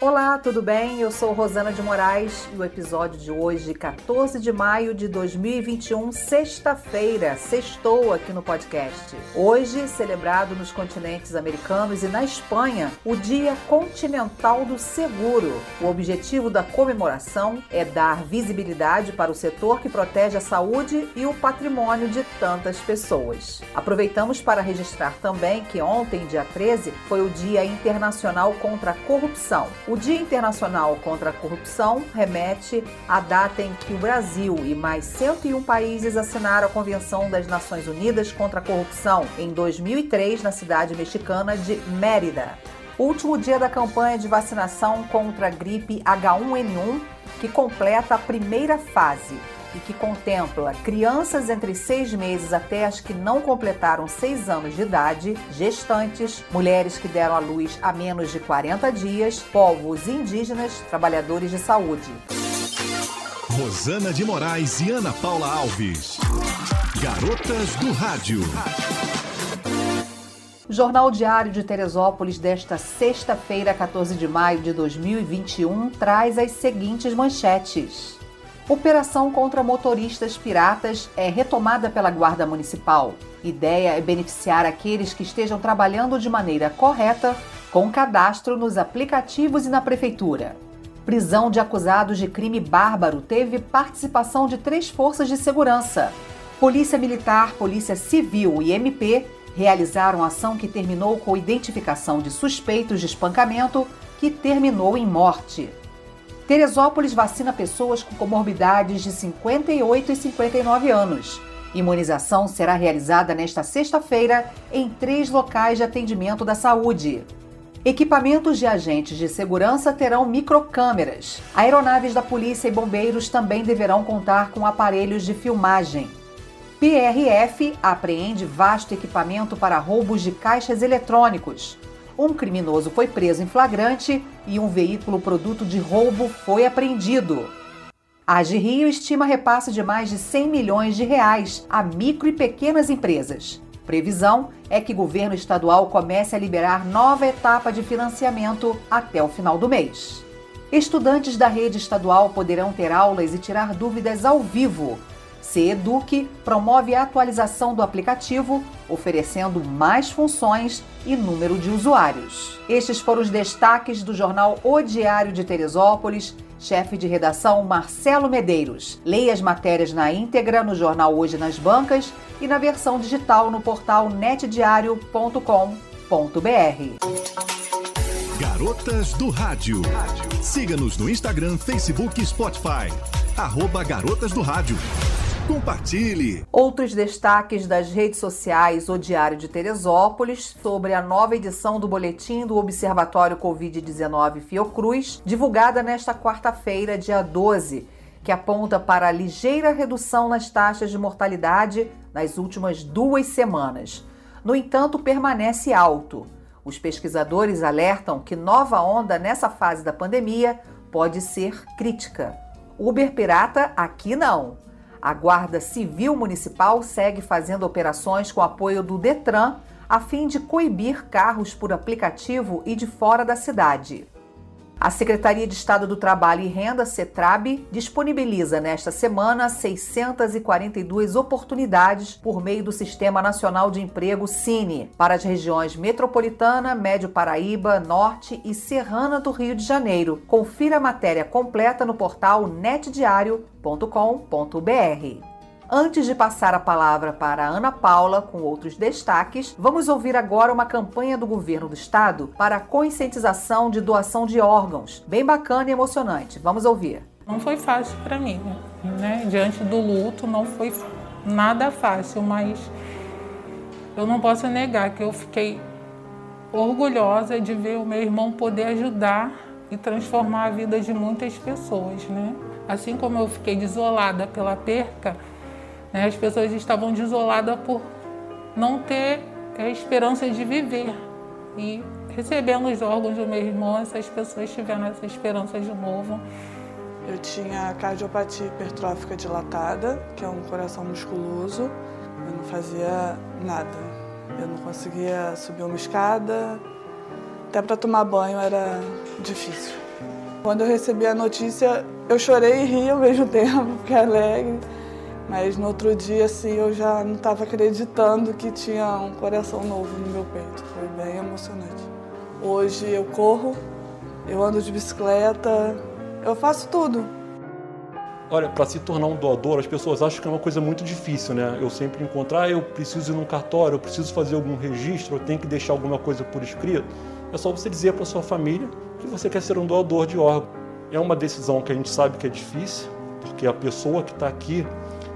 Olá, tudo bem? Eu sou Rosana de Moraes e o episódio de hoje, 14 de maio de 2021, sexta-feira, sextou aqui no podcast. Hoje, celebrado nos continentes americanos e na Espanha, o Dia Continental do Seguro. O objetivo da comemoração é dar visibilidade para o setor que protege a saúde e o patrimônio de tantas pessoas. Aproveitamos para registrar também que ontem, dia 13, foi o Dia Internacional contra a Corrupção. O Dia Internacional contra a Corrupção remete à data em que o Brasil e mais 101 países assinaram a Convenção das Nações Unidas contra a Corrupção, em 2003, na cidade mexicana de Mérida. O último dia da campanha de vacinação contra a gripe H1N1, que completa a primeira fase e que contempla crianças entre 6 meses até as que não completaram 6 anos de idade, gestantes, mulheres que deram à luz há menos de 40 dias, povos indígenas, trabalhadores de saúde. Rosana de Moraes e Ana Paula Alves. Garotas do Rádio. Jornal O Diário de Teresópolis desta sexta-feira, 14 de maio de 2021, traz as seguintes manchetes. Operação contra motoristas piratas é retomada pela Guarda Municipal. Ideia é beneficiar aqueles que estejam trabalhando de maneira correta, com cadastro nos aplicativos e na prefeitura. Prisão de acusados de crime bárbaro teve participação de 3 forças de segurança. Polícia Militar, Polícia Civil e MP realizaram ação que terminou com a identificação de suspeitos de espancamento, que terminou em morte. Teresópolis vacina pessoas com comorbidades de 58 e 59 anos. Imunização será realizada nesta sexta-feira em 3 locais de atendimento da saúde. Equipamentos de agentes de segurança terão microcâmeras. Aeronaves da polícia e bombeiros também deverão contar com aparelhos de filmagem. PRF apreende vasto equipamento para roubos de caixas eletrônicos. Um criminoso foi preso em flagrante e um veículo produto de roubo foi apreendido. AgeRio estima repasse de mais de 100 milhões de reais a micro e pequenas empresas. Previsão é que o governo estadual comece a liberar nova etapa de financiamento até o final do mês. Estudantes da rede estadual poderão ter aulas e tirar dúvidas ao vivo. SEEDUC promove a atualização do aplicativo, oferecendo mais funções e número de usuários. Estes foram os destaques do jornal O Diário de Teresópolis, chefe de redação Marcello Medeiros. Leia as matérias na íntegra no jornal Hoje nas Bancas e na versão digital no portal netdiario.com.br. Garotas do Rádio. Siga-nos no Instagram, Facebook e Spotify. @Garotas do Rádio. Compartilhe! Outros destaques das redes sociais O Diário de Teresópolis sobre a nova edição do boletim do Observatório Covid-19 Fiocruz, divulgada nesta quarta-feira, dia 12, que aponta para a ligeira redução nas taxas de mortalidade nas últimas 2 semanas. No entanto, permanece alto. Os pesquisadores alertam que nova onda nessa fase da pandemia pode ser crítica. Uber pirata aqui não. A Guarda Civil Municipal segue fazendo operações com apoio do Detran a fim de coibir carros por aplicativo e de fora da cidade. A Secretaria de Estado do Trabalho e Renda, Cetrab, disponibiliza nesta semana 642 oportunidades por meio do Sistema Nacional de Emprego, Sine, para as regiões Metropolitana, Médio Paraíba, Norte e Serrana do Rio de Janeiro. Confira a matéria completa no portal netdiario.com.br. Antes de passar a palavra para a Ana Paula com outros destaques, vamos ouvir agora uma campanha do governo do estado para a conscientização de doação de órgãos. Bem bacana e emocionante. Vamos ouvir. Não foi fácil para mim, né? Diante do luto não foi nada fácil, mas eu não posso negar que eu fiquei orgulhosa de ver o meu irmão poder ajudar e transformar a vida de muitas pessoas, né? Assim como eu fiquei desolada pela perca, as pessoas estavam desoladas por não ter a esperança de viver. E recebendo os órgãos do meu irmão, essas pessoas tiveram essa esperança de novo. Eu tinha cardiopatia hipertrófica dilatada, que é um coração musculoso. Eu não fazia nada. Eu não conseguia subir uma escada. Até para tomar banho era difícil. Quando eu recebi a notícia, eu chorei e ri ao mesmo tempo, fiquei alegre. Mas no outro dia, assim, eu já não estava acreditando que tinha um coração novo no meu peito. Foi bem emocionante. Hoje eu corro, eu ando de bicicleta, eu faço tudo. Olha, para se tornar um doador, as pessoas acham que é uma coisa muito difícil, né? Eu sempre encontro, eu preciso ir num cartório, eu preciso fazer algum registro, eu tenho que deixar alguma coisa por escrito. É só você dizer para sua família que você quer ser um doador de órgão. É uma decisão que a gente sabe que é difícil, porque a pessoa que está aqui,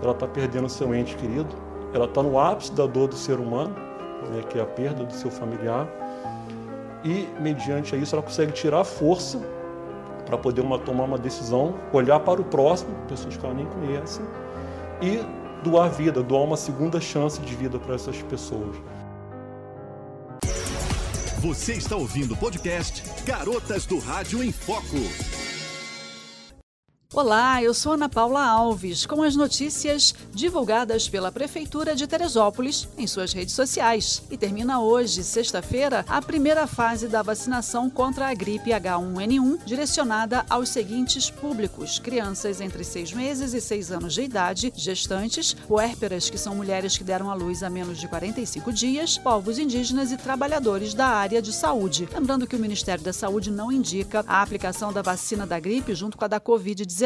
ela está perdendo seu ente querido, ela está no ápice da dor do ser humano, né, que é a perda do seu familiar, e, mediante isso, ela consegue tirar a força para poder tomar uma decisão, olhar para o próximo, pessoas que ela nem conhece, e doar vida, doar uma segunda chance de vida para essas pessoas. Você está ouvindo o podcast Garotas do Rádio em Foco. Olá, eu sou Ana Paula Alves, com as notícias divulgadas pela Prefeitura de Teresópolis em suas redes sociais. E termina hoje, sexta-feira, a primeira fase da vacinação contra a gripe H1N1, direcionada aos seguintes públicos: crianças entre 6 meses e 6 anos de idade, gestantes, puérperas, que são mulheres que deram à luz a menos de 45 dias, povos indígenas e trabalhadores da área de saúde. Lembrando que o Ministério da Saúde não indica a aplicação da vacina da gripe junto com a da Covid-19.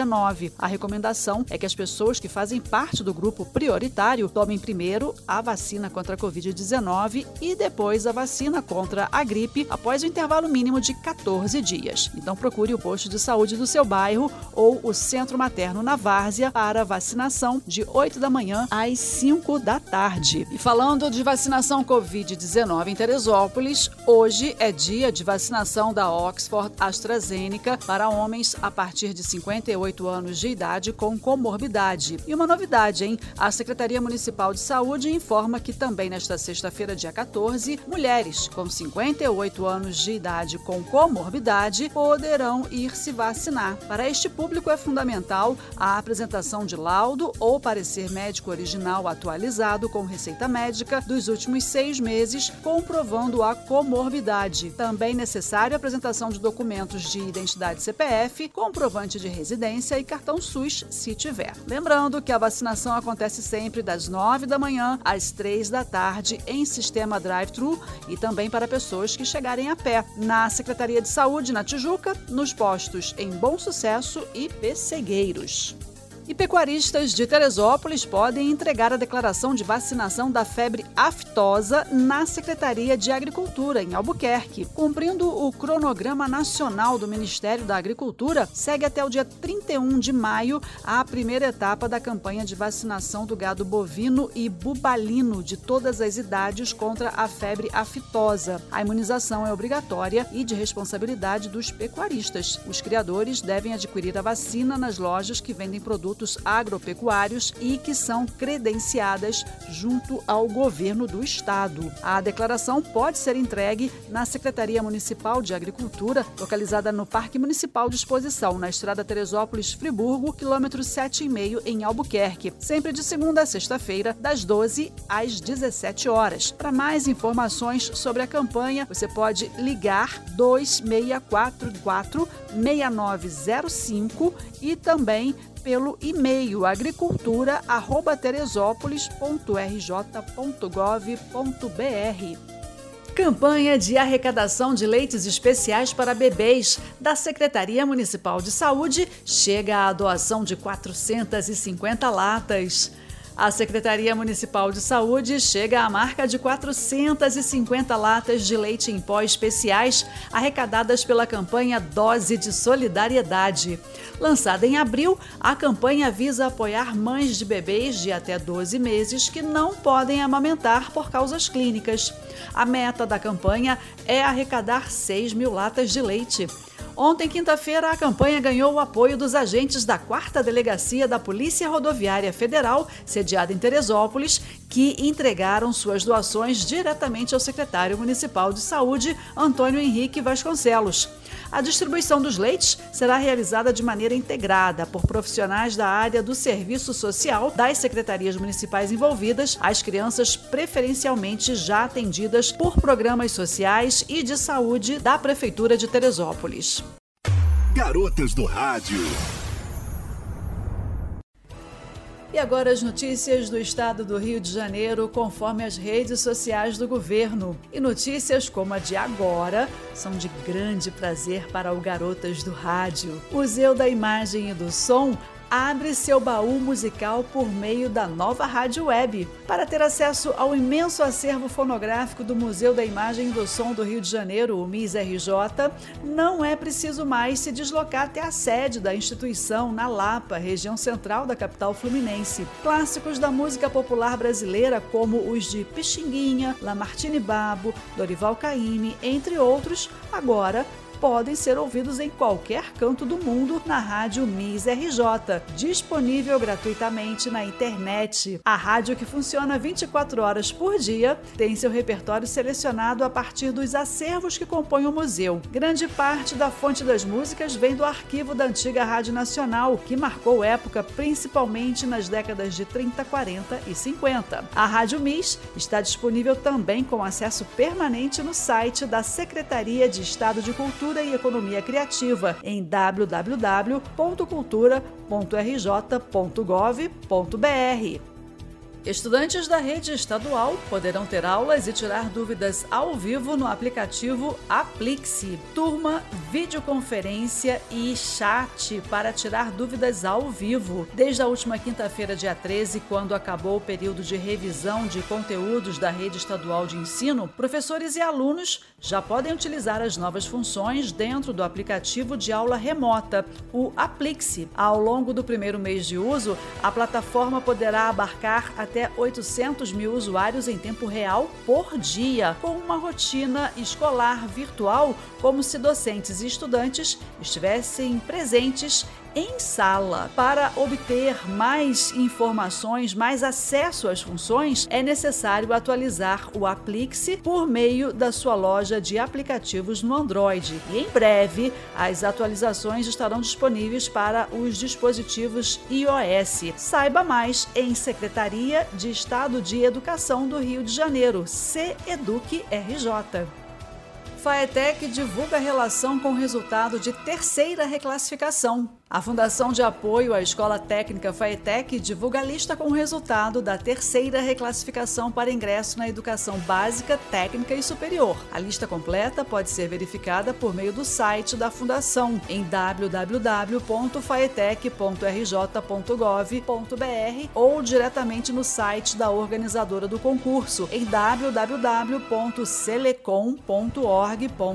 A recomendação é que as pessoas que fazem parte do grupo prioritário tomem primeiro a vacina contra a Covid-19 e depois a vacina contra a gripe após o intervalo mínimo de 14 dias. Então procure o posto de saúde do seu bairro ou o centro materno na várzea para vacinação de 8 da manhã às 5 da tarde. E falando de vacinação Covid-19 em Teresópolis, hoje é dia de vacinação da Oxford-AstraZeneca para homens a partir de 58 anos de idade com comorbidade. E uma novidade, hein? A Secretaria Municipal de Saúde informa que também nesta sexta-feira, dia 14, mulheres com 58 anos de idade com comorbidade poderão ir se vacinar. Para este público é fundamental a apresentação de laudo ou parecer médico original atualizado com receita médica dos últimos 6 meses, comprovando a comorbidade. Também necessário a apresentação de documentos de identidade CPF, comprovante de residência e cartão SUS, se tiver. Lembrando que a vacinação acontece sempre das 9 da manhã às 3 da tarde em sistema drive-thru e também para pessoas que chegarem a pé. Na Secretaria de Saúde, na Tijuca, nos postos em Bom Sucesso e Pessegueiros. E pecuaristas de Teresópolis podem entregar a declaração de vacinação da febre aftosa na Secretaria de Agricultura, em Albuquerque. Cumprindo o cronograma nacional do Ministério da Agricultura, segue até o dia 31 de maio a primeira etapa da campanha de vacinação do gado bovino e bubalino de todas as idades contra a febre aftosa. A imunização é obrigatória e de responsabilidade dos pecuaristas. Os criadores devem adquirir a vacina nas lojas que vendem produtos agropecuários e que são credenciadas junto ao governo do estado. A declaração pode ser entregue na Secretaria Municipal de Agricultura, localizada no Parque Municipal de Exposição, na Estrada Teresópolis-Friburgo, quilômetro 7,5, em Albuquerque, sempre de segunda a sexta-feira, das 12 às 17 horas. Para mais informações sobre a campanha, você pode ligar 2644-6905 e também pelo e-mail agricultura@teresópolis.rj.gov.br. Campanha de arrecadação de leites especiais para bebês da Secretaria Municipal de Saúde chega à doação de 450 latas. A Secretaria Municipal de Saúde chega à marca de 450 latas de leite em pó especiais arrecadadas pela campanha Dose de Solidariedade. Lançada em abril, a campanha visa apoiar mães de bebês de até 12 meses que não podem amamentar por causas clínicas. A meta da campanha é arrecadar 6.000 latas de leite. Ontem, quinta-feira, a campanha ganhou o apoio dos agentes da 4ª Delegacia da Polícia Rodoviária Federal, sediada em Teresópolis, que entregaram suas doações diretamente ao secretário municipal de saúde, Antônio Henrique Vasconcelos. A distribuição dos leites será realizada de maneira integrada por profissionais da área do serviço social das secretarias municipais envolvidas, às crianças preferencialmente já atendidas por programas sociais e de saúde da Prefeitura de Teresópolis. Garotas do Rádio. E agora as notícias do estado do Rio de Janeiro, conforme as redes sociais do governo. E notícias como a de agora são de grande prazer para o Garotas do Rádio. O Museu da Imagem e do Som abre seu baú musical por meio da nova rádio web. Para ter acesso ao imenso acervo fonográfico do Museu da Imagem e do Som do Rio de Janeiro, o MIS-RJ, não é preciso mais se deslocar até a sede da instituição na Lapa, região central da capital fluminense. Clássicos da música popular brasileira, como os de Pixinguinha, Lamartine Babo, Dorival Caymmi, entre outros, agora podem ser ouvidos em qualquer canto do mundo na Rádio MIS-RJ, disponível gratuitamente na internet. A rádio, que funciona 24 horas por dia, tem seu repertório selecionado a partir dos acervos que compõem o museu. Grande parte da fonte das músicas vem do arquivo da antiga Rádio Nacional, que marcou época principalmente nas décadas de 30, 40 e 50. A Rádio MIS está disponível também com acesso permanente no site da Secretaria de Estado de Cultura e Economia Criativa, em www.cultura.rj.gov.br. Estudantes da rede estadual poderão ter aulas e tirar dúvidas ao vivo no aplicativo Aplixi. Turma, videoconferência e chat para tirar dúvidas ao vivo. Desde a última quinta-feira, dia 13, quando acabou o período de revisão de conteúdos da rede estadual de ensino, professores e alunos já podem utilizar as novas funções dentro do aplicativo de aula remota, o Aplixi. Ao longo do primeiro mês de uso, a plataforma poderá abarcar até 800 mil usuários em tempo real por dia, com uma rotina escolar virtual, como se docentes e estudantes estivessem presentes em sala. Para obter mais informações, mais acesso às funções, é necessário atualizar o Aplixi por meio da sua loja de aplicativos no Android. E em breve, as atualizações estarão disponíveis para os dispositivos iOS. Saiba mais em Secretaria de Estado de Educação do Rio de Janeiro, SEEDUC-RJ. Faetec divulga relação com o resultado de terceira reclassificação. A Fundação de Apoio à Escola Técnica Faetec divulga a lista com o resultado da terceira reclassificação para ingresso na educação básica, técnica e superior. A lista completa pode ser verificada por meio do site da Fundação, em www.faetec.rj.gov.br, ou diretamente no site da organizadora do concurso, em www.selecom.org.br.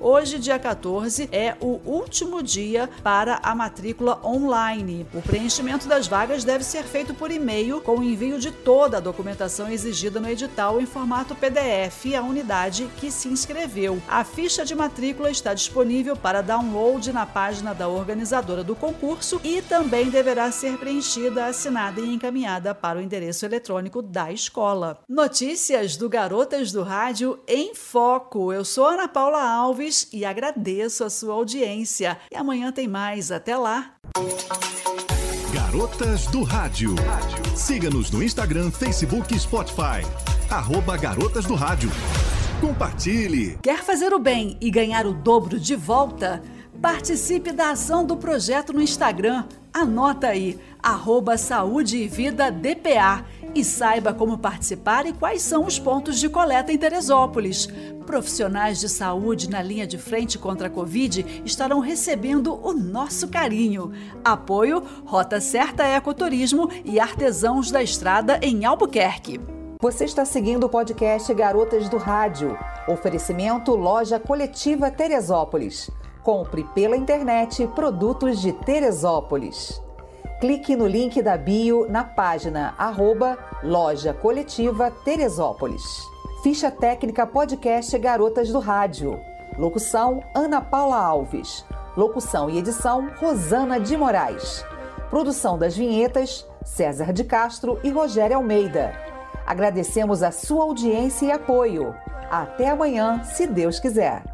Hoje, dia 14, é o último dia para a matrícula online. O preenchimento das vagas deve ser feito por e-mail, com o envio de toda a documentação exigida no edital em formato PDF à unidade que se inscreveu. A ficha de matrícula está disponível para download na página da organizadora do concurso e também deverá ser preenchida, assinada e encaminhada para o endereço eletrônico da escola. Notícias do Garotas do Rádio em Foco. Eu sou Ana Paula Alves e agradeço a sua audiência. E amanhã tem mais. Até lá! Garotas do Rádio. Siga-nos no Instagram, Facebook e Spotify. @Garotas do Rádio. Compartilhe! Quer fazer o bem e ganhar o dobro de volta? Participe da ação do projeto no Instagram. Anota aí, @Saúde e Vida DPA, e saiba como participar e quais são os pontos de coleta em Teresópolis. Profissionais de saúde na linha de frente contra a Covid estarão recebendo o nosso carinho. Apoio, Rota Certa Ecoturismo e Artesãos da Estrada em Albuquerque. Você está seguindo o podcast Garotas do Rádio. Oferecimento Loja Coletiva Teresópolis. Compre pela internet produtos de Teresópolis. Clique no link da bio na página @Loja Coletiva Teresópolis. Ficha técnica podcast Garotas do Rádio. Locução Ana Paula Alves. Locução e edição Rosana de Moraes. Produção das vinhetas César de Castro e Rogério Almeida. Agradecemos a sua audiência e apoio. Até amanhã, se Deus quiser.